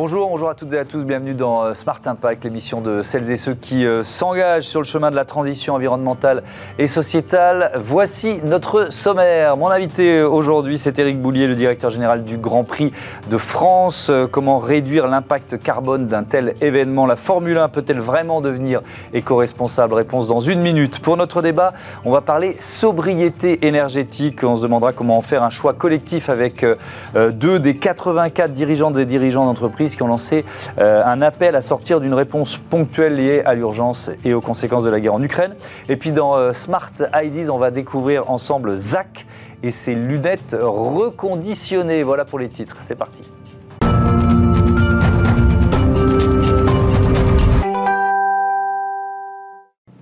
Bonjour, bonjour à toutes et à tous, bienvenue dans Smart Impact, l'émission de celles et ceux qui s'engagent sur le chemin de la transition environnementale et sociétale. Voici notre sommaire. Mon invité aujourd'hui, c'est Eric Boullier, le directeur général du Grand Prix de France. Comment réduire l'impact carbone d'un tel événement? La Formule 1 peut-elle vraiment devenir éco-responsable? Réponse dans une minute. Pour notre débat, on va parler sobriété énergétique. On se demandera comment en faire un choix collectif avec deux des 84 dirigeantes et dirigeants d'entreprise qui ont lancé un appel à sortir d'une réponse ponctuelle liée à l'urgence et aux conséquences de la guerre en Ukraine. Et puis dans Smart Ideas, on va découvrir ensemble Zack et ses lunettes reconditionnées. Voilà pour les titres, c'est parti.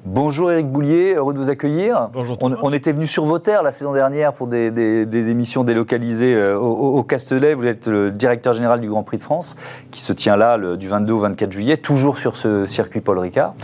Bonjour Eric Boullier, heureux de vous accueillir. Bonjour. On était venu sur vos terres la saison dernière pour des émissions délocalisées au Castellet. Vous êtes le directeur général du Grand Prix de France, qui se tient là du 22 au 24 juillet, toujours sur ce circuit Paul Ricard,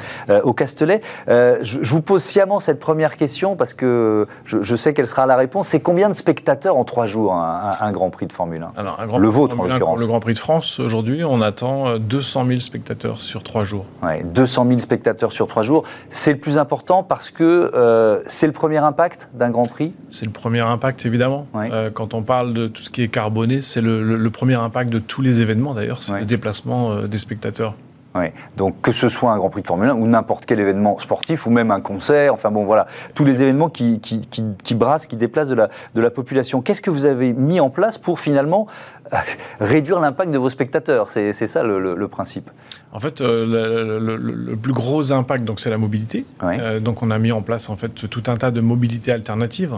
au Castellet. Je vous pose sciemment cette première question parce que je sais quelle sera la réponse. C'est combien de spectateurs en 3 jours un Grand Prix de Formule 1? Alors, le vôtre en l'occurrence. Le Grand Prix de France, aujourd'hui, on attend 200 000 spectateurs sur 3 jours. Ouais, 200 000 spectateurs sur 3 jours, c'est plus important parce que c'est le premier impact d'un Grand Prix? C'est le premier impact, évidemment. Oui. Quand on parle de tout ce qui est carboné, c'est le premier impact de tous les événements, d'ailleurs. C'est oui. Le déplacement des spectateurs. Oui. Donc, que ce soit un Grand Prix de Formule 1 ou n'importe quel événement sportif ou même un concert, enfin bon, voilà, tous les événements qui brassent, qui déplacent de la population. Qu'est-ce que vous avez mis en place pour finalement réduire l'impact de vos spectateurs? C'est ça le principe. En fait, le plus gros impact, donc, c'est la mobilité. Oui. Donc, on a mis en place en fait tout un tas de mobilités alternatives.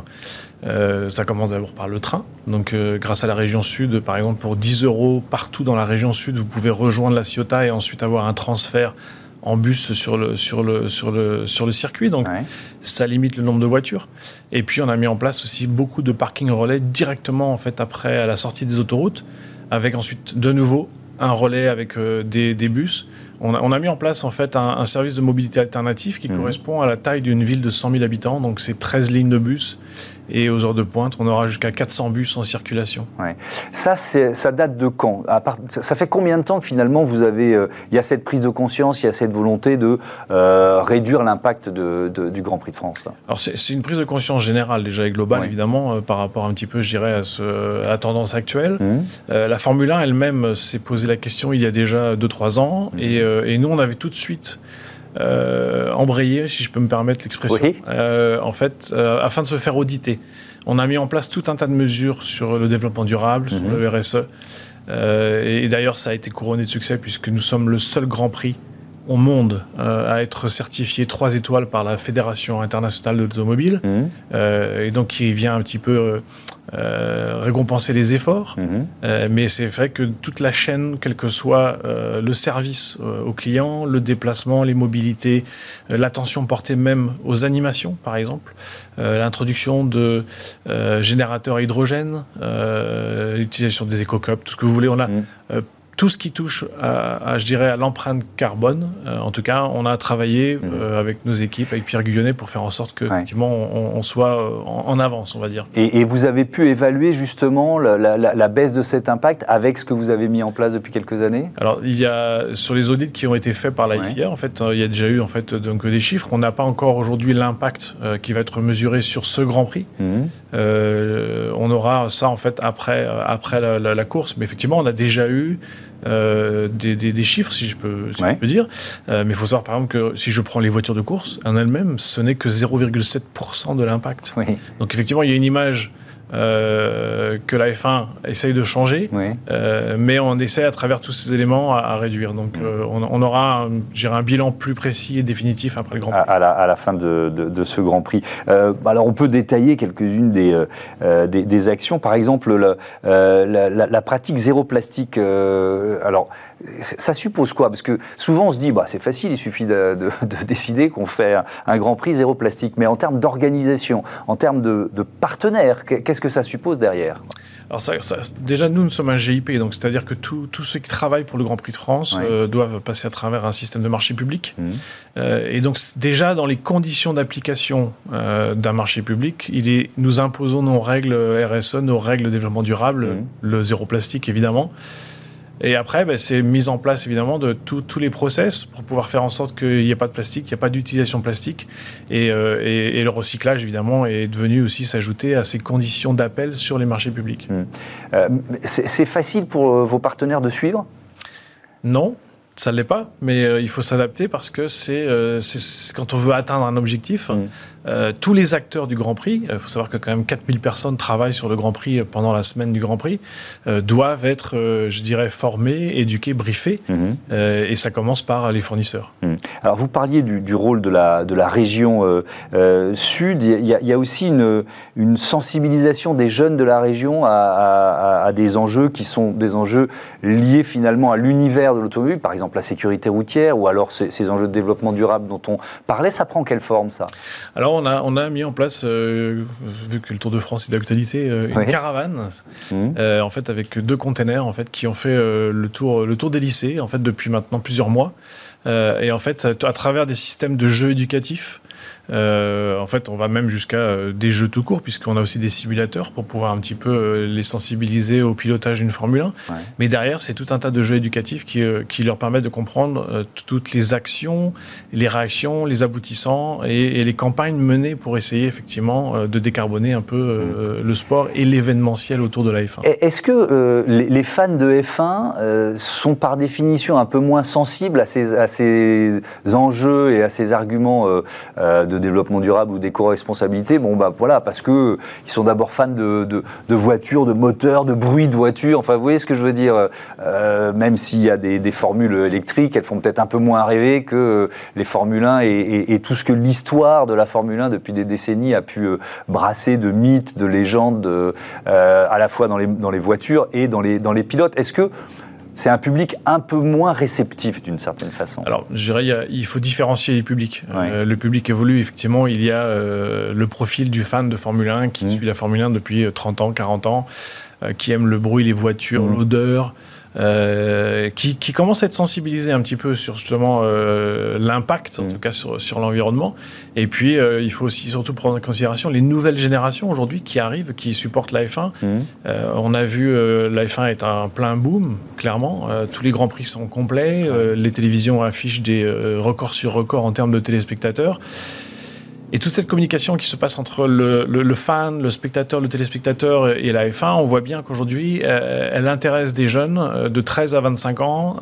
Ça commence d'abord par le train. Donc, grâce à la région sud, par exemple, pour 10 € partout dans la région sud, vous pouvez rejoindre la Ciotat et ensuite avoir un transfert en bus sur le circuit. Donc, ouais. Ça limite le nombre de voitures. Et puis, on a mis en place aussi beaucoup de parkings relais directement en fait après à la sortie des autoroutes, avec ensuite de nouveau un relais avec des bus. On a mis en place en fait un service de mobilité alternative qui correspond à la taille d'une ville de 100 000 habitants. Donc, c'est 13 lignes de bus. Et aux heures de pointe, on aura jusqu'à 400 bus en circulation. Ouais. Ça date de quand? Ça fait combien de temps que finalement vous avez... Il y a cette prise de conscience, il y a cette volonté de réduire l'impact du Grand Prix de France? Alors c'est une prise de conscience générale déjà et globale, oui. Évidemment, par rapport un petit peu, je dirais, à la tendance actuelle. La Formule 1 elle-même s'est posée la question il y a déjà 2-3 ans. Et nous, on avait tout de suite... embrayé, si je peux me permettre l'expression, oui. En fait, afin de se faire auditer. On a mis en place tout un tas de mesures sur le développement durable, sur le RSE, et d'ailleurs ça a été couronné de succès puisque nous sommes le seul Grand Prix au monde à être certifié 3 étoiles par la Fédération internationale de l'automobile, et donc qui vient un petit peu... récompenser les efforts, mais c'est vrai que toute la chaîne, quel que soit le service aux clients, le déplacement, les mobilités, l'attention portée même aux animations, par exemple, l'introduction de générateurs à hydrogène, l'utilisation des éco-cups, tout ce que vous voulez, on a tout ce qui touche je dirais, à l'empreinte carbone. En tout cas, on a travaillé avec nos équipes, avec Pierre Guyonnet, pour faire en sorte que, effectivement, on soit en avance, on va dire. Et vous avez pu évaluer, justement, la baisse de cet impact avec ce que vous avez mis en place depuis quelques années? Alors, il y a, sur les audits qui ont été faits par la FIA, en fait, il y a déjà eu en fait, donc, des chiffres. On n'a pas encore aujourd'hui l'impact qui va être mesuré sur ce Grand Prix. On aura ça, en fait, après la course. Mais effectivement, on a déjà eu... des chiffres, si je peux dire. Mais il faut savoir, par exemple, que si je prends les voitures de course, en elles-mêmes, ce n'est que 0,7% de l'impact. Oui. Donc, effectivement, il y a une image que la F1 essaye de changer, mais on essaie, à travers tous ces éléments, à réduire. Donc, on aura, je dirais, un bilan plus précis et définitif après le Grand Prix. À la fin de ce Grand Prix. Alors, on peut détailler quelques-unes des actions. Par exemple, la pratique zéro plastique... alors, ça suppose quoi? Parce que souvent, on se dit, bah, c'est facile, il suffit de décider qu'on fait un Grand Prix zéro plastique. Mais en termes d'organisation, en termes de partenaires, qu'est-ce que ça suppose derrière? Alors déjà, nous sommes un GIP, donc c'est-à-dire que tous ceux qui travaillent pour le Grand Prix de France doivent passer à travers un système de marché public. Et donc, déjà, dans les conditions d'application d'un marché public, nous imposons nos règles RSE, nos règles développement durable, le zéro plastique, évidemment. Et après, ben, c'est mise en place évidemment de tous les process pour pouvoir faire en sorte qu'il n'y ait pas de plastique, qu'il n'y a pas d'utilisation de plastique. Et le recyclage, évidemment, est devenu aussi s'ajouter à ces conditions d'appel sur les marchés publics. C'est facile pour vos partenaires de suivre ? Non, ça ne l'est pas, mais il faut s'adapter parce que c'est quand on veut atteindre un objectif, tous les acteurs du Grand Prix, il faut savoir que quand même 4000 personnes travaillent sur le Grand Prix pendant la semaine du Grand Prix, doivent être, je dirais, formés, éduqués, briefés, et ça commence par les fournisseurs. Alors vous parliez du rôle de la région sud, il y a aussi une sensibilisation des jeunes de la région à des enjeux qui sont des enjeux liés finalement à l'univers de l'automobile, par exemple la sécurité routière ou alors ces enjeux de développement durable dont on parlait, ça prend quelle forme ça ? Alors on a mis en place, vu que le Tour de France est d'actualité, une caravane, en fait avec 2 containers en fait, qui ont fait le tour des lycées en fait, depuis maintenant plusieurs mois. Et en fait, à travers des systèmes de jeux éducatifs, en fait, on va même jusqu'à des jeux tout court, puisqu'on a aussi des simulateurs pour pouvoir un petit peu les sensibiliser au pilotage d'une Formule 1. Ouais. Mais derrière, c'est tout un tas de jeux éducatifs qui leur permettent de comprendre toutes les actions, les réactions, les aboutissants et les campagnes menées pour essayer effectivement de décarboner un peu le sport et l'événementiel autour de la F1. Est-ce que les fans de F1 sont par définition un peu moins sensibles à ces enjeux et à ces arguments de développement durable ou d'éco-responsabilité, bon bah voilà, parce que ils sont d'abord fans de voitures, de moteurs, de bruit de voitures, enfin vous voyez ce que je veux dire, même s'il y a des formules électriques, elles font peut-être un peu moins rêver que les Formule 1 et tout ce que l'histoire de la Formule 1 depuis des décennies a pu brasser de mythes, de légendes, à la fois dans les voitures et dans les pilotes. Est-ce que c'est un public un peu moins réceptif d'une certaine façon? Alors, je dirais, il faut différencier les publics. Ouais. Le public évolue, effectivement. Il y a le profil du fan de Formule 1 qui suit la Formule 1 depuis 30 ans, 40 ans, qui aime le bruit, les voitures, l'odeur, qui commence à être sensibilisé un petit peu sur justement l'impact, en tout cas sur l'environnement. Et puis, il faut aussi surtout prendre en considération les nouvelles générations aujourd'hui qui arrivent, qui supportent la F1. On a vu la F1 est un plein boom, clairement. Tous les grands prix sont complets. Les télévisions affichent des records sur records en termes de téléspectateurs. Et toute cette communication qui se passe entre le fan, le spectateur, le téléspectateur et la F1, on voit bien qu'aujourd'hui, elle intéresse des jeunes de 13 à 25 ans,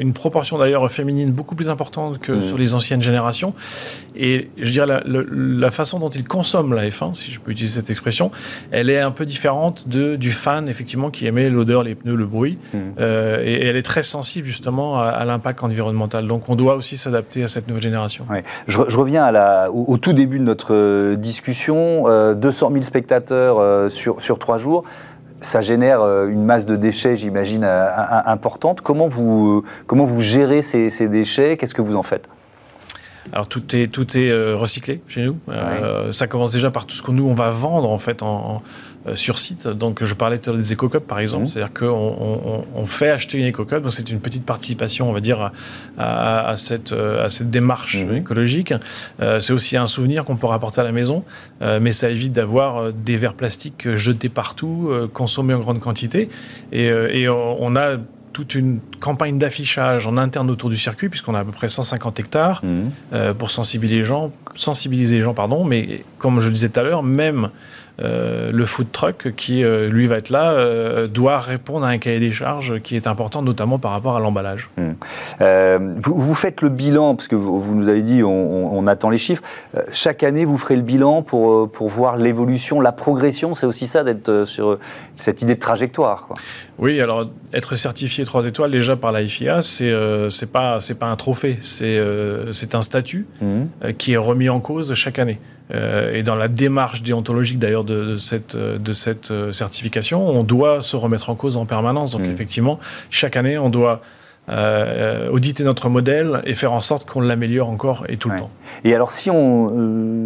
une proportion d'ailleurs féminine beaucoup plus importante que sur les anciennes générations. Et je dirais, la façon dont ils consomment la F1, si je peux utiliser cette expression, elle est un peu différente du fan, effectivement, qui aimait l'odeur, les pneus, le bruit. Et elle est très sensible, justement, à l'impact environnemental. Donc, on doit aussi s'adapter à cette nouvelle génération. Ouais. Je reviens au tout début de notre discussion, 200 000 spectateurs sur 3 jours, ça génère une masse de déchets, j'imagine, importante. Comment vous gérez ces déchets? Qu'est-ce que vous en faites? Alors tout est recyclé chez nous. Ça commence déjà par tout ce que nous on va vendre en fait sur site. Donc je parlais tout à l'heure des éco-cups par exemple, c'est-à-dire qu'on fait acheter une éco-cup. Donc c'est une petite participation, on va dire, à cette démarche écologique. C'est aussi un souvenir qu'on peut rapporter à la maison, mais ça évite d'avoir des verres plastiques jetés partout, consommés en grande quantité. Et on a toute une campagne d'affichage en interne autour du circuit, puisqu'on a à peu près 150 hectares pour sensibiliser les gens, mais comme je le disais tout à l'heure, même le food truck qui lui va être là doit répondre à un cahier des charges qui est important, notamment par rapport à l'emballage. Vous faites le bilan, parce que vous nous avez dit on attend les chiffres. Chaque année vous ferez le bilan pour voir l'évolution, la progression. C'est aussi ça, d'être sur cette idée de trajectoire, quoi. Oui, alors être certifié 3 étoiles déjà par la FIA, c'est pas un trophée, c'est un statut qui est remis en cause chaque année. Et dans la démarche déontologique d'ailleurs de cette certification, on doit se remettre en cause en permanence. Donc effectivement, chaque année, on doit auditer notre modèle et faire en sorte qu'on l'améliore encore et tout le temps. Et alors si on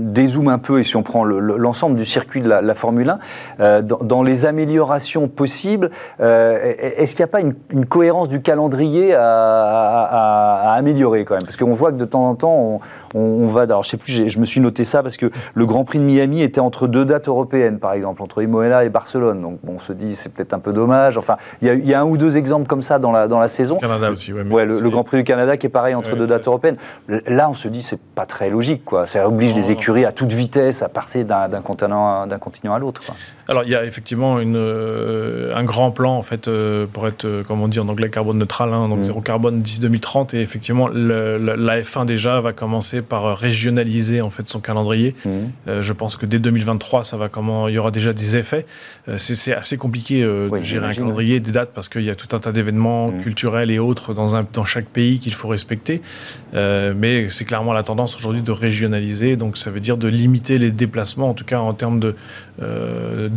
dézoome un peu et si on prend l'ensemble du circuit de la Formule 1, dans les améliorations possibles, est-ce qu'il n'y a pas une cohérence du calendrier à améliorer quand même? Parce qu'on voit que de temps en temps, on va... Alors je sais plus, je me suis noté ça parce que le Grand Prix de Miami était entre deux dates européennes par exemple, entre Imola et Barcelone. Donc bon, on se dit c'est peut-être un peu dommage. Enfin, il y a un ou deux exemples comme ça dans la saison. Canada aussi, ouais, mais le Grand Prix du Canada qui est pareil entre deux dates européennes. Là, on se dit c'est pas très logique, quoi. Ça oblige les écuries à toute vitesse à passer d'un continent à l'autre, quoi. Alors, il y a effectivement un grand plan en fait pour être, comme on dit en anglais, carbone neutre, hein, donc zéro carbone d'ici 2030. Et effectivement, la F1 déjà va commencer par régionaliser en fait son calendrier. Je pense que dès 2023, il y aura déjà des effets. C'est assez compliqué de gérer un calendrier, des dates, parce qu'il y a tout un tas d'événements culturels et autres dans chaque pays qu'il faut respecter. Mais c'est clairement la tendance aujourd'hui de régionaliser. Donc ça veut dire de limiter les déplacements, en tout cas en termes de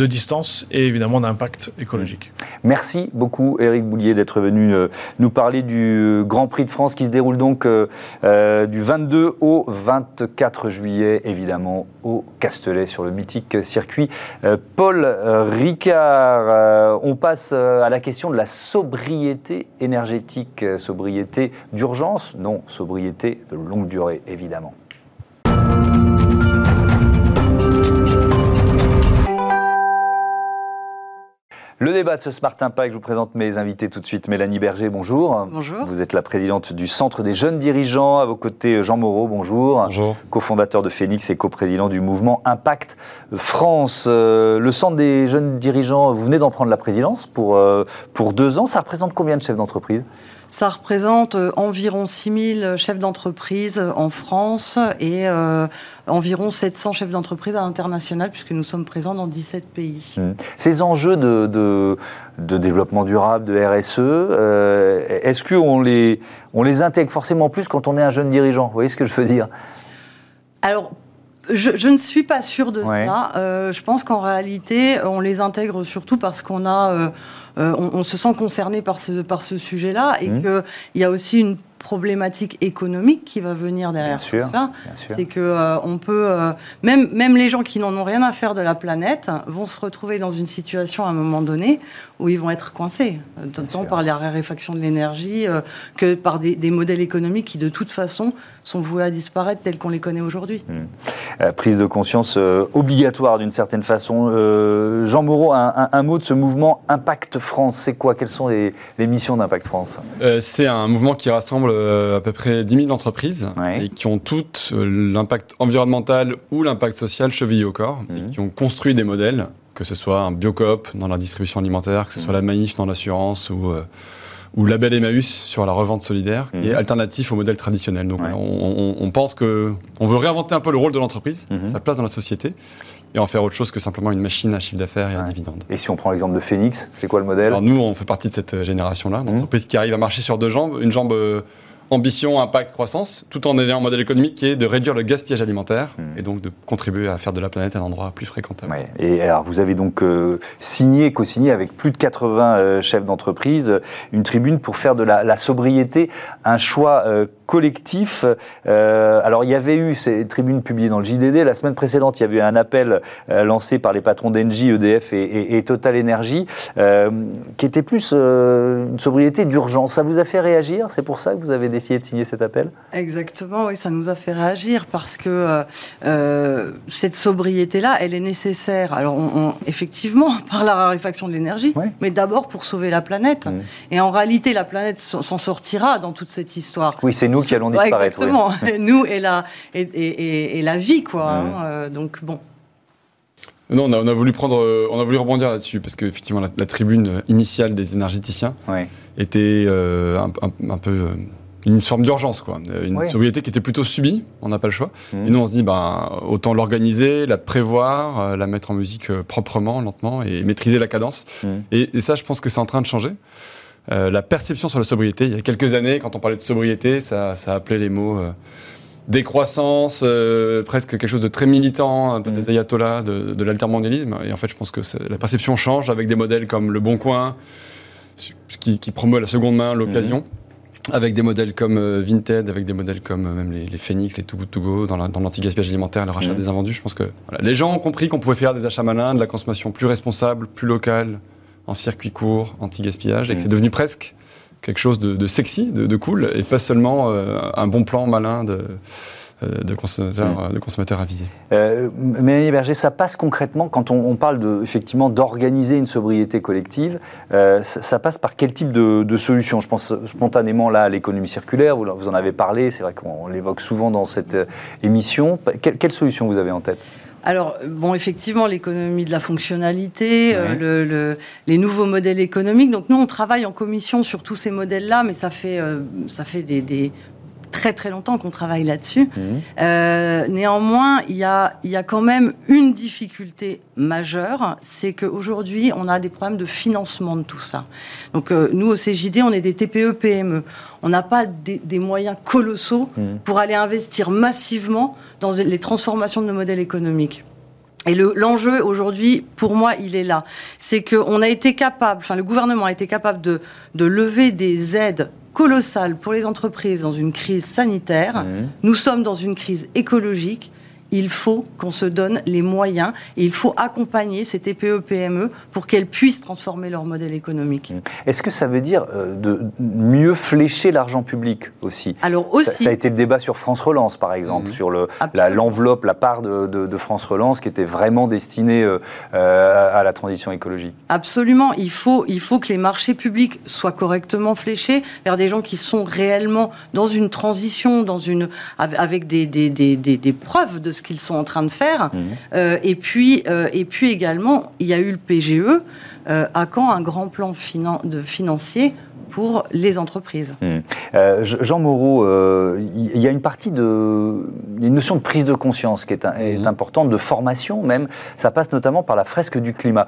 distance et évidemment d'impact écologique. Merci beaucoup Eric Boullier d'être venu nous parler du Grand Prix de France qui se déroule donc du 22 au 24 juillet, évidemment au Castellet, sur le mythique circuit Paul Ricard. On passe à la question de la sobriété énergétique, sobriété d'urgence, non, sobriété de longue durée évidemment. Le débat de ce Smart Impact, je vous présente mes invités tout de suite. Mélanie Berger, bonjour. Bonjour. Vous êtes la présidente du Centre des Jeunes Dirigeants. À vos côtés, Jean Moreau, bonjour. Bonjour. Cofondateur de Phenix et coprésident du mouvement Impact France. Le Centre des Jeunes Dirigeants, vous venez d'en prendre la présidence pour 2 ans. Ça représente combien de chefs d'entreprise ? Ça représente environ 6000 chefs d'entreprise en France et environ 700 chefs d'entreprise à l'international, puisque nous sommes présents dans 17 pays. Ces enjeux de développement durable, de RSE, est-ce qu'on les intègre forcément plus quand on est un jeune dirigeant? Vous voyez ce que je veux dire? Alors, je ne suis pas sûre de ça. Je pense qu'en réalité, on les intègre surtout parce qu'on a... on se sent concerné par ce sujet-là et qu'il y a aussi une problématique économique qui va venir derrière tout ça. C'est que on peut même les gens qui n'en ont rien à faire de la planète vont se retrouver dans une situation à un moment donné où ils vont être coincés, tant par la raréfaction de l'énergie que par des modèles économiques qui de toute façon sont voués à disparaître tels qu'on les connaît aujourd'hui. Prise de conscience obligatoire d'une certaine façon. Jean Moreau, un mot de ce mouvement Impact France, c'est quoi? Quelles sont les missions d'Impact France? C'est un mouvement qui rassemble à peu près 10 000 entreprises et qui ont toutes l'impact environnemental ou l'impact social chevillé au corps et qui ont construit des modèles, que ce soit un Biocoop dans la distribution alimentaire, que ce soit la Maïf dans l'assurance ou label Emmaüs sur la revente solidaire et alternatif au modèle traditionnel. Donc on pense que on veut réinventer un peu le rôle de l'entreprise, sa place dans la société et en faire autre chose que simplement une machine à chiffre d'affaires et à dividendes. Et si on prend l'exemple de Phenix, c'est quoi le modèle? Alors nous, on fait partie de cette génération-là, d'entreprises qui arrivent à marcher sur 2 jambes, une jambe ambition, impact, croissance, tout en ayant un modèle économique qui est de réduire le gaspillage alimentaire et donc de contribuer à faire de la planète un endroit plus fréquentable. Ouais. Et alors, vous avez donc co-signé avec plus de 80 chefs d'entreprise une tribune pour faire de la sobriété un choix collectif. Alors, il y avait eu ces tribunes publiées dans le JDD. La semaine précédente, il y avait eu un appel lancé par les patrons d'Engie, EDF et Total Energy, qui était plus une sobriété d'urgence. Ça vous a fait réagir? C'est pour ça que vous avez décidé de signer cet appel? Exactement, oui, ça nous a fait réagir parce que cette sobriété-là, elle est nécessaire. Alors, effectivement, par la raréfaction de l'énergie, mais d'abord pour sauver la planète. Et en réalité, la planète s'en sortira dans toute cette histoire. Oui, c'est nous qui allons disparaître. Exactement, nous et la vie, quoi. Donc, bon. Non, on a voulu rebondir là-dessus parce qu'effectivement, la tribune initiale des énergéticiens était un peu une forme d'urgence, quoi. Une sobriété qui était plutôt subie, on n'a pas le choix. Et nous, on se dit, autant l'organiser, la prévoir, la mettre en musique proprement, lentement, et maîtriser la cadence. Et ça, je pense que c'est en train de changer. La perception sur la sobriété, il y a quelques années, quand on parlait de sobriété, ça appelait les mots décroissance, presque quelque chose de très militant, un peu des ayatollahs, de l'altermondialisme. Et en fait, je pense que la perception change avec des modèles comme Le Bon Coin, qui promeut la seconde main, l'occasion. avec des modèles comme Vinted, avec des modèles comme même les Phenix, les Too Good To Go, dans l'anti-gaspillage alimentaire, le rachat des invendus. Je pense que voilà, les gens ont compris qu'on pouvait faire des achats malins, de la consommation plus responsable, plus locale, en circuit court, anti-gaspillage, et que c'est devenu presque quelque chose de sexy, de cool, et pas seulement un bon plan malin de consommateurs avisés. Mélanie Berger, ça passe concrètement, quand on parle effectivement d'organiser une sobriété collective, ça passe par quel type de solution? Je pense spontanément là à l'économie circulaire, vous en avez parlé, c'est vrai qu'on l'évoque souvent dans cette émission. Quelle solution vous avez en tête? Alors, bon, effectivement, l'économie de la fonctionnalité, les nouveaux modèles économiques. Donc, nous, on travaille en commission sur tous ces modèles-là, mais ça fait des très très longtemps qu'on travaille là-dessus. Néanmoins, il y a quand même une difficulté majeure, c'est qu'aujourd'hui, on a des problèmes de financement de tout ça. Donc nous, au CJD, on est des TPE-PME. On n'a pas des moyens colossaux pour aller investir massivement dans les transformations de nos modèles économiques. Et l'enjeu aujourd'hui, pour moi, il est là. C'est qu'on a été capable, enfin le gouvernement a été capable de lever des aides colossal pour les entreprises dans une crise sanitaire. Nous sommes dans une crise écologique. Il faut qu'on se donne les moyens et il faut accompagner ces TPE-PME pour qu'elles puissent transformer leur modèle économique. Est-ce que ça veut dire de mieux flécher l'argent public aussi? Alors aussi... Ça a été le débat sur France Relance, par exemple, sur l'enveloppe, la part de France Relance qui était vraiment destinée à la transition écologique. Absolument. Il faut que les marchés publics soient correctement fléchés vers des gens qui sont réellement dans une transition, avec des preuves de ce qu'ils sont en train de faire. Et puis également, il y a eu le PGE. À quand un grand plan financier pour les entreprises? Jean Moreau, il y a une partie une notion de prise de conscience qui est importante, de formation même. Ça passe notamment par la fresque du climat.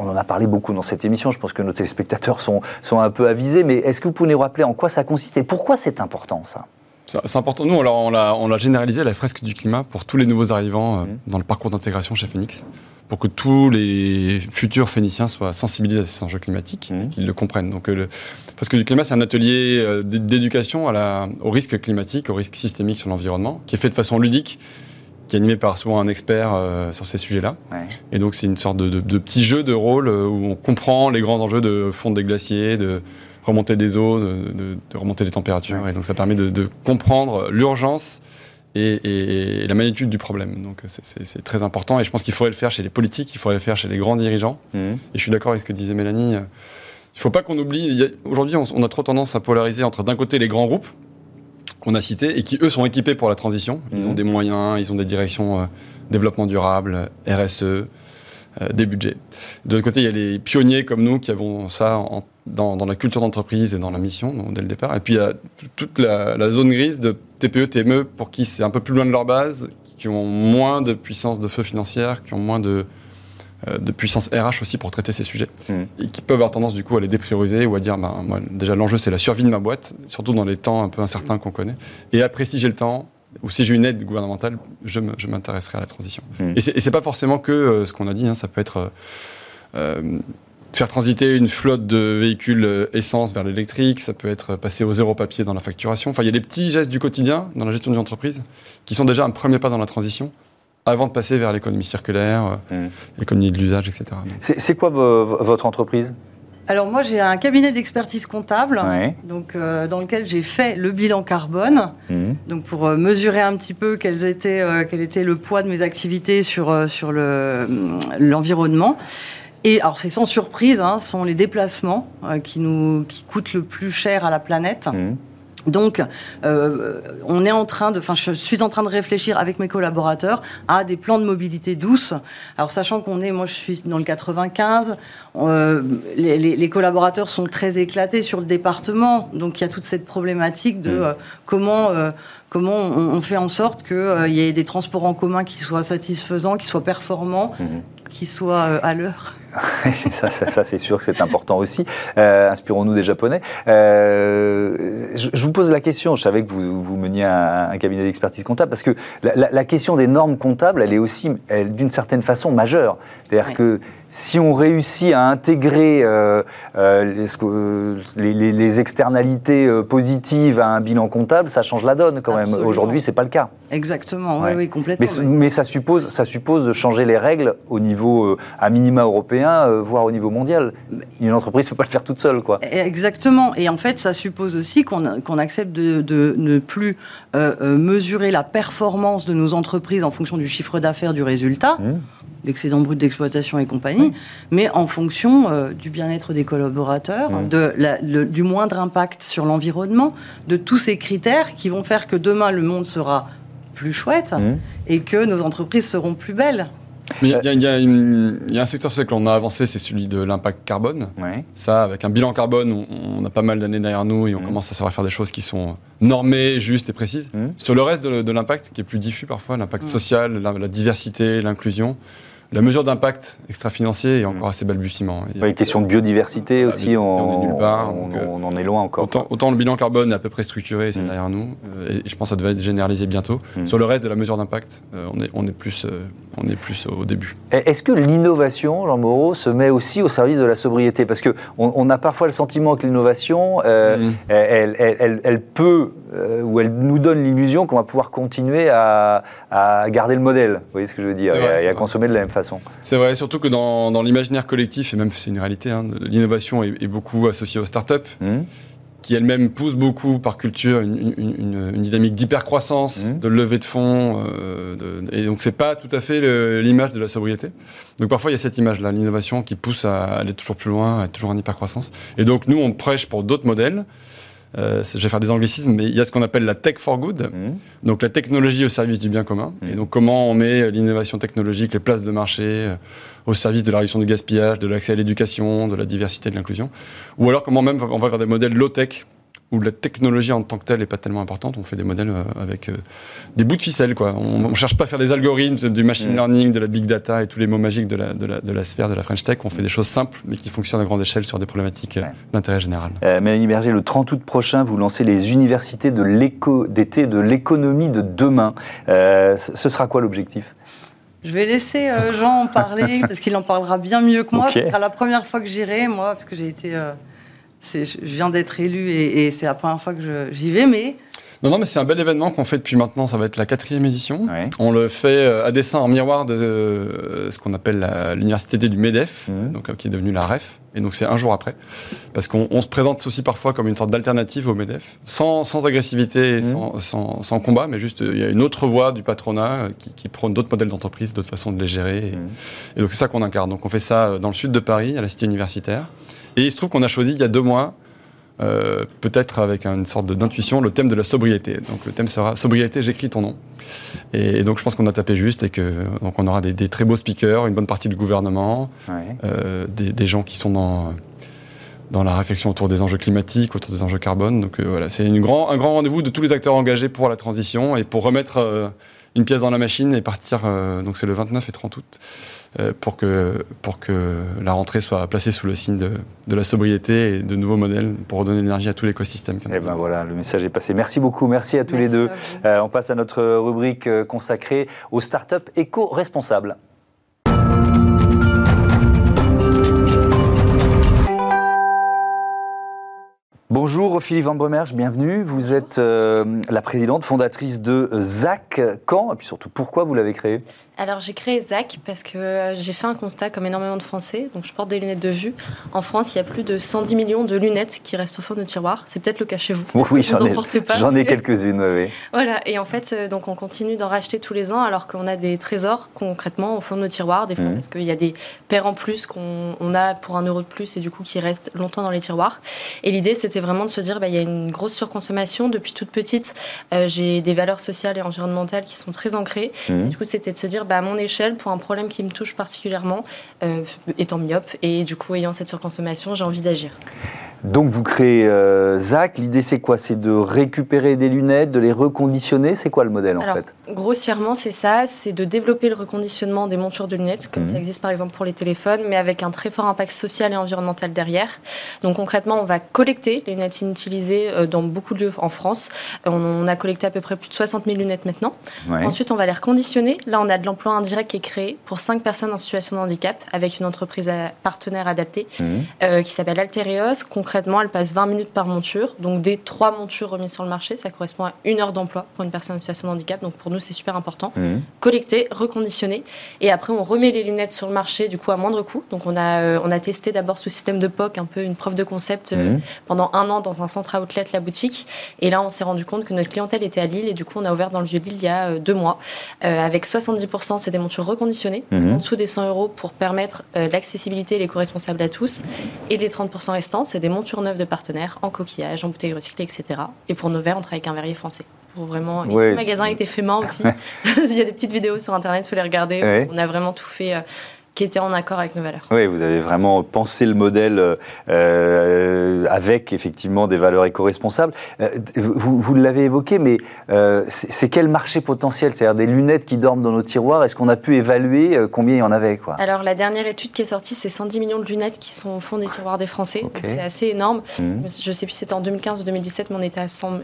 On en a parlé beaucoup dans cette émission, je pense que nos téléspectateurs sont un peu avisés, mais est-ce que vous pouvez nous rappeler en quoi ça consiste et pourquoi c'est important, ça? C'est important. Nous, alors, on l'a généralisé, la fresque du climat, pour tous les nouveaux arrivants dans le parcours d'intégration chez Phenix, pour que tous les futurs Phéniciens soient sensibilisés à ces enjeux climatiques et qu'ils le comprennent. Donc, la fresque du climat, c'est un atelier d'éducation au risque climatique, au risque systémique sur l'environnement, qui est fait de façon ludique, qui est animé par souvent un expert sur ces sujets-là. Et donc, c'est une sorte de petit jeu de rôle où on comprend les grands enjeux de fonte des glaciers, de remonter des eaux, de remonter des températures. Et donc ça permet de comprendre l'urgence et la magnitude du problème. Donc c'est très important et je pense qu'il faudrait le faire chez les politiques, il faudrait le faire chez les grands dirigeants. Et je suis d'accord avec ce que disait Mélanie. Il ne faut pas qu'on oublie, aujourd'hui on a trop tendance à polariser entre d'un côté les grands groupes qu'on a cités et qui eux sont équipés pour la transition. Ils ont des moyens, ils ont des directions développement durable, RSE, des budgets. De l'autre côté, il y a les pionniers comme nous qui avons ça dans la culture d'entreprise et dans la mission, dès le départ. Et puis, il y a toute la zone grise de TPE, TME, pour qui c'est un peu plus loin de leur base, qui ont moins de puissance de feu financière, qui ont moins de puissance RH aussi pour traiter ces sujets, et qui peuvent avoir tendance, du coup, à les déprioriser ou à dire, moi, déjà, l'enjeu, c'est la survie de ma boîte, surtout dans les temps un peu incertains qu'on connaît. Et après, si j'ai le temps, ou si j'ai une aide gouvernementale, je m'intéresserai à la transition. Et c'est pas forcément que ce qu'on a dit, ça peut être... faire transiter une flotte de véhicules essence vers l'électrique, ça peut être passer au zéro papier dans la facturation. Enfin, il y a des petits gestes du quotidien, dans la gestion d'une entreprise, qui sont déjà un premier pas dans la transition, avant de passer vers l'économie circulaire, l'économie de l'usage, etc. C'est quoi votre entreprise ? Alors moi, j'ai un cabinet d'expertise comptable, donc, dans lequel j'ai fait le bilan carbone, donc pour mesurer un petit peu quel était le poids de mes activités sur l'environnement. Et alors, c'est sans surprise, sont les déplacements qui coûtent le plus cher à la planète. Donc, je suis en train de réfléchir avec mes collaborateurs à des plans de mobilité douce. Alors, sachant moi je suis dans le 95, les collaborateurs sont très éclatés sur le département. Donc, il y a toute cette problématique de comment on fait en sorte qu'il y ait des transports en commun qui soient satisfaisants, qui soient performants, qui soient à l'heure. ça c'est sûr que c'est important aussi. Inspirons-nous des Japonais. Je vous pose la question, je savais que vous meniez un cabinet d'expertise comptable, parce que la question des normes comptables, elle est aussi, d'une certaine façon, majeure. C'est-à-dire que si on réussit à intégrer les externalités positives à un bilan comptable, ça change la donne quand même. Aujourd'hui, c'est pas le cas. Exactement, oui, complètement. Mais ça suppose de changer les règles au niveau, à minima européen, voire au niveau mondial. Une entreprise ne peut pas le faire toute seule, quoi. Exactement. Et en fait, ça suppose aussi qu'on accepte de ne plus mesurer la performance de nos entreprises en fonction du chiffre d'affaires, du résultat, l'excédent brut d'exploitation et compagnie, mais en fonction du bien-être des collaborateurs, du moindre impact sur l'environnement, de tous ces critères qui vont faire que demain, le monde sera plus chouette et que nos entreprises seront plus belles. Mais il y a un secteur sur lequel on a avancé, c'est celui de l'impact carbone. Ouais. Ça, avec un bilan carbone, on a pas mal d'années derrière nous et on commence à savoir faire des choses qui sont normées, justes et précises. Sur le reste de l'impact, qui est plus diffus parfois, l'impact social, la diversité, l'inclusion, la mesure d'impact extra-financier est encore assez balbutiement. Il y a une question de biodiversité aussi, on est nulle part. On en est loin encore. Autant le bilan carbone est à peu près structuré, c'est derrière nous, et je pense que ça devait être généralisé bientôt. Sur le reste de la mesure d'impact, on est plus au début. Est-ce que l'innovation, Jean Moreau, se met aussi au service de la sobriété ? Parce qu'on a parfois le sentiment que l'innovation, elle peut, ou elle nous donne l'illusion qu'on va pouvoir continuer à garder le modèle, vous voyez ce que je veux dire, et à consommer de la même façon. C'est vrai, surtout que dans l'imaginaire collectif, et même c'est une réalité, l'innovation est beaucoup associée aux startups, qui elles-mêmes poussent beaucoup par culture une dynamique d'hypercroissance, de levée de fonds, et donc c'est pas tout à fait l'image de la sobriété. Donc parfois il y a cette image-là, l'innovation qui pousse à aller toujours plus loin, à être toujours en hypercroissance. Et donc nous on prêche pour d'autres modèles. Je vais faire des anglicismes, mais il y a ce qu'on appelle la tech for good, donc la technologie au service du bien commun, et donc comment on met l'innovation technologique, les places de marché au service de la réduction du gaspillage, de l'accès à l'éducation, de la diversité, de l'inclusion, ou alors comment même on va vers des modèles low-tech, où la technologie en tant que telle n'est pas tellement importante, on fait des modèles avec des bouts de ficelle, quoi. On ne cherche pas à faire des algorithmes, du machine learning, de la big data et tous les mots magiques de la sphère de la French Tech. On fait des choses simples, mais qui fonctionnent à grande échelle sur des problématiques d'intérêt général. Mélanie Berger, le 30 août prochain, vous lancez les universités d'été de l'économie de demain. Ce sera quoi l'objectif ? Je vais laisser Jean en parler, parce qu'il en parlera bien mieux que moi. Okay. Ce sera la première fois que j'irai, moi, parce que j'ai été... je viens d'être élu et c'est la première fois que j'y vais, mais... Non, mais c'est un bel événement qu'on fait depuis maintenant, ça va être la 4e édition. Ouais. On le fait à dessein en miroir de ce qu'on appelle l'université du MEDEF, donc, qui est devenue la REF, et donc c'est un jour après. Parce qu'on se présente aussi parfois comme une sorte d'alternative au MEDEF, sans agressivité, sans combat, mais juste il y a une autre voie du patronat qui prône d'autres modèles d'entreprise, d'autres façons de les gérer. Et donc c'est ça qu'on incarne. Donc on fait ça dans le sud de Paris, à la cité universitaire. Et il se trouve qu'on a choisi il y a 2 mois, peut-être avec une sorte d'intuition, le thème de la sobriété. Donc le thème sera « Sobriété, j'écris ton nom ». Et donc je pense qu'on a tapé juste et qu'on aura des très beaux speakers, une bonne partie du gouvernement, des gens qui sont dans la réflexion autour des enjeux climatiques, autour des enjeux carbone. Donc voilà, c'est un grand rendez-vous de tous les acteurs engagés pour la transition et pour remettre une pièce dans la machine et partir, donc c'est le 29 et 30 août. Pour que la rentrée soit placée sous le signe de la sobriété et de nouveaux modèles pour redonner de l'énergie à tout l'écosystème. Et bien voilà, le message est passé. Merci beaucoup, merci à tous les deux. On passe à notre rubrique consacrée aux startups éco-responsables. Bonjour Philippe Van Bremerge, bienvenue. Vous êtes la présidente fondatrice de Zack. Quand et puis surtout pourquoi vous l'avez créé ? Alors j'ai créé Zack parce que j'ai fait un constat comme énormément de Français, donc je porte des lunettes de vue. En France, il y a plus de 110 millions de lunettes qui restent au fond de tiroir. C'est peut-être le cas chez vous. Oui, j'en ai quelques-unes. Oui. Voilà, et en fait, donc on continue d'en racheter tous les ans alors qu'on a des trésors concrètement au fond de nos tiroirs, des fois parce qu'il y a des paires en plus qu'on a pour 1 euro de plus et du coup qui restent longtemps dans les tiroirs. Et l'idée, c'était vraiment de se dire il y a une grosse surconsommation depuis toute petite, j'ai des valeurs sociales et environnementales qui sont très ancrées et du coup c'était de se dire à mon échelle pour un problème qui me touche particulièrement étant myope et du coup ayant cette surconsommation j'ai envie d'agir. Donc vous créez Zack, l'idée c'est quoi? C'est de récupérer des lunettes, de les reconditionner, c'est quoi le modèle en fait? Grossièrement c'est ça, c'est de développer le reconditionnement des montures de lunettes, comme ça existe par exemple pour les téléphones, mais avec un très fort impact social et environnemental derrière. Donc concrètement on va collecter les lunettes inutilisées dans beaucoup de lieux en France, on a collecté à peu près plus de 60 000 lunettes maintenant. Ouais. Ensuite on va les reconditionner, là on a de l'emploi indirect qui est créé pour 5 personnes en situation de handicap avec une entreprise partenaire adaptée qui s'appelle Altereos. Concrètement, elle passe 20 minutes par monture. Donc, des 3 montures remises sur le marché, ça correspond à 1 heure d'emploi pour une personne en situation de handicap. Donc, pour nous, c'est super important. Collecter, reconditionner. Et après, on remet les lunettes sur le marché, du coup, à moindre coût. Donc, on a testé d'abord ce système de POC, un peu une preuve de concept, pendant 1 an dans un centre à outlet, la boutique. Et là, on s'est rendu compte que notre clientèle était à Lille. Et du coup, on a ouvert dans le Vieux-Lille il y a 2 mois. Avec 70%, c'est des montures reconditionnées, en dessous des 100 € pour permettre l'accessibilité et l'éco-responsable à tous. Et les 30% restants, c'est des montures neuves de partenaires en coquillage, en bouteilles recyclées, etc. Et pour nos verres, on travaille avec un verrier français. Pour vraiment... Et le magasin était fait main aussi. Il y a des petites vidéos sur Internet, il faut les regarder. Ouais. On a vraiment tout fait... qui était en accord avec nos valeurs. Oui, vous avez vraiment pensé le modèle avec, effectivement, des valeurs éco-responsables. Vous l'avez évoqué, mais c'est quel marché potentiel? C'est-à-dire des lunettes qui dorment dans nos tiroirs, est-ce qu'on a pu évaluer combien il y en avait quoi? Alors, la dernière étude qui est sortie, c'est 110 millions de lunettes qui sont au fond des tiroirs des Français. Okay. Donc, c'est assez énorme. Je ne sais plus si c'était en 2015 ou 2017, mais on était à 100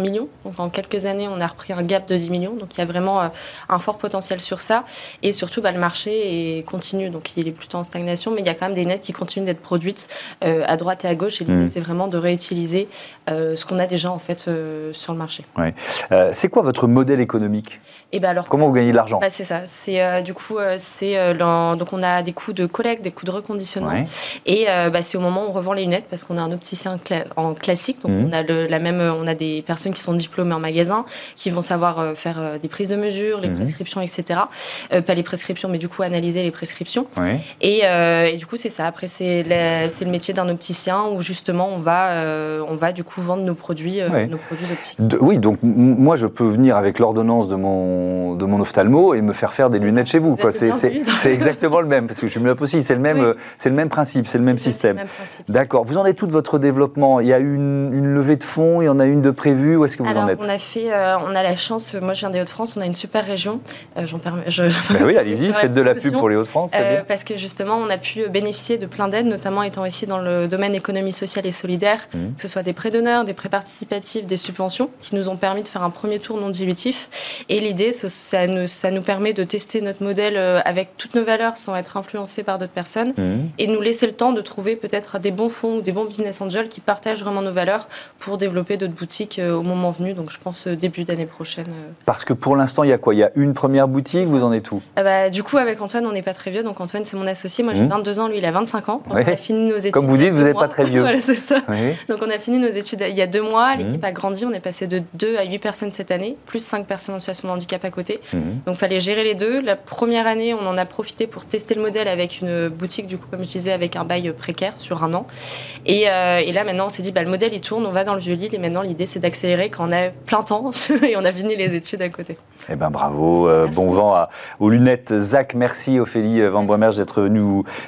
millions. Donc, en quelques années, on a repris un gap de 10 millions. Donc, il y a vraiment un fort potentiel sur ça. Et surtout, le marché continue. Donc il est plutôt en stagnation, mais il y a quand même des lunettes qui continuent d'être produites à droite et à gauche. Et l'idée, c'est vraiment de réutiliser ce qu'on a déjà en fait sur le marché. Ouais. C'est quoi votre modèle économique? Et ben alors, comment vous gagnez de l'argent? C'est ça. C'est du coup, donc on a des coûts de collecte, des coûts de reconditionnement, et c'est au moment où on revend les lunettes parce qu'on a un opticien en classique. Donc on a on a des personnes qui sont diplômées en magasin, qui vont savoir faire des prises de mesure, les prescriptions, etc. Pas les prescriptions, mais du coup analyser les prescriptions. Oui. Et du coup, c'est ça. Après, c'est le métier d'un opticien où justement, on va du coup vendre nos produits d'optique. Oui, donc moi, je peux venir avec l'ordonnance de mon ophtalmo et me faire faire des lunettes chez vous. C'est exactement le même, parce que je me aussi. C'est le même, c'est le même principe, c'est le même système. D'accord. Vous en êtes tout de votre développement? Il y a une levée de fonds, il y en a une de prévue. Où est-ce que vous en êtes? On a la chance. Moi, je viens des Hauts-de-France. On a une super région. Oui, allez-y, faites de la pub pour les Hauts-de-France. Parce que justement, on a pu bénéficier de plein d'aides, notamment étant ici dans le domaine économie sociale et solidaire, que ce soit des prêts d'honneur, des prêts participatifs, des subventions, qui nous ont permis de faire un premier tour non dilutif. Et l'idée, ça nous permet de tester notre modèle avec toutes nos valeurs, sans être influencés par d'autres personnes, et nous laisser le temps de trouver peut-être des bons fonds ou des bons business angels qui partagent vraiment nos valeurs pour développer d'autres boutiques au moment venu. Donc, je pense début d'année prochaine. Parce que pour l'instant, il y a quoi? Il y a une première boutique, vous en êtes où? Du coup, avec Antoine, on n'est pas très vieux. Donc Antoine, c'est mon associé. Moi, j'ai 22 ans, lui, il a 25 ans. On a fini nos études. Comme vous dites, vous n'êtes pas très vieux. Voilà, c'est ça. Oui. Donc on a fini nos études il y a 2 mois. L'équipe a grandi. On est passé de 2 à 8 personnes cette année, plus 5 personnes en situation de handicap à côté. Donc il fallait gérer les deux. La première année, on en a profité pour tester le modèle avec une boutique, du coup, comme je disais, avec un bail précaire sur 1 an. Et là, maintenant, on s'est dit, le modèle, il tourne, on va dans le Vieux-Lille. Et maintenant, l'idée, c'est d'accélérer quand on a plein temps et on a fini les études à côté. Eh bien, bravo. Bon vent aux lunettes. Zack, merci, Ophélie Van Bremerge, d'être venu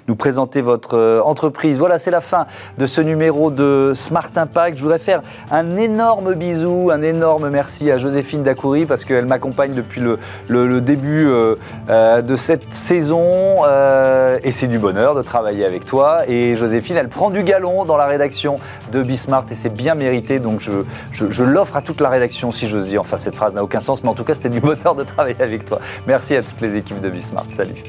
nous présenter votre entreprise. Voilà, c'est la fin de ce numéro de Smart Impact. Je voudrais faire un énorme bisou, un énorme merci à Joséphine Dacoury parce qu'elle m'accompagne depuis le début de cette saison et c'est du bonheur de travailler avec toi. Et Joséphine, elle prend du galon dans la rédaction de Bismart et c'est bien mérité. Donc je l'offre à toute la rédaction, si j'ose dire. Enfin, cette phrase n'a aucun sens, mais en tout cas, c'était du bonheur de travailler avec toi. Merci à toutes les équipes de Bismart. Salut.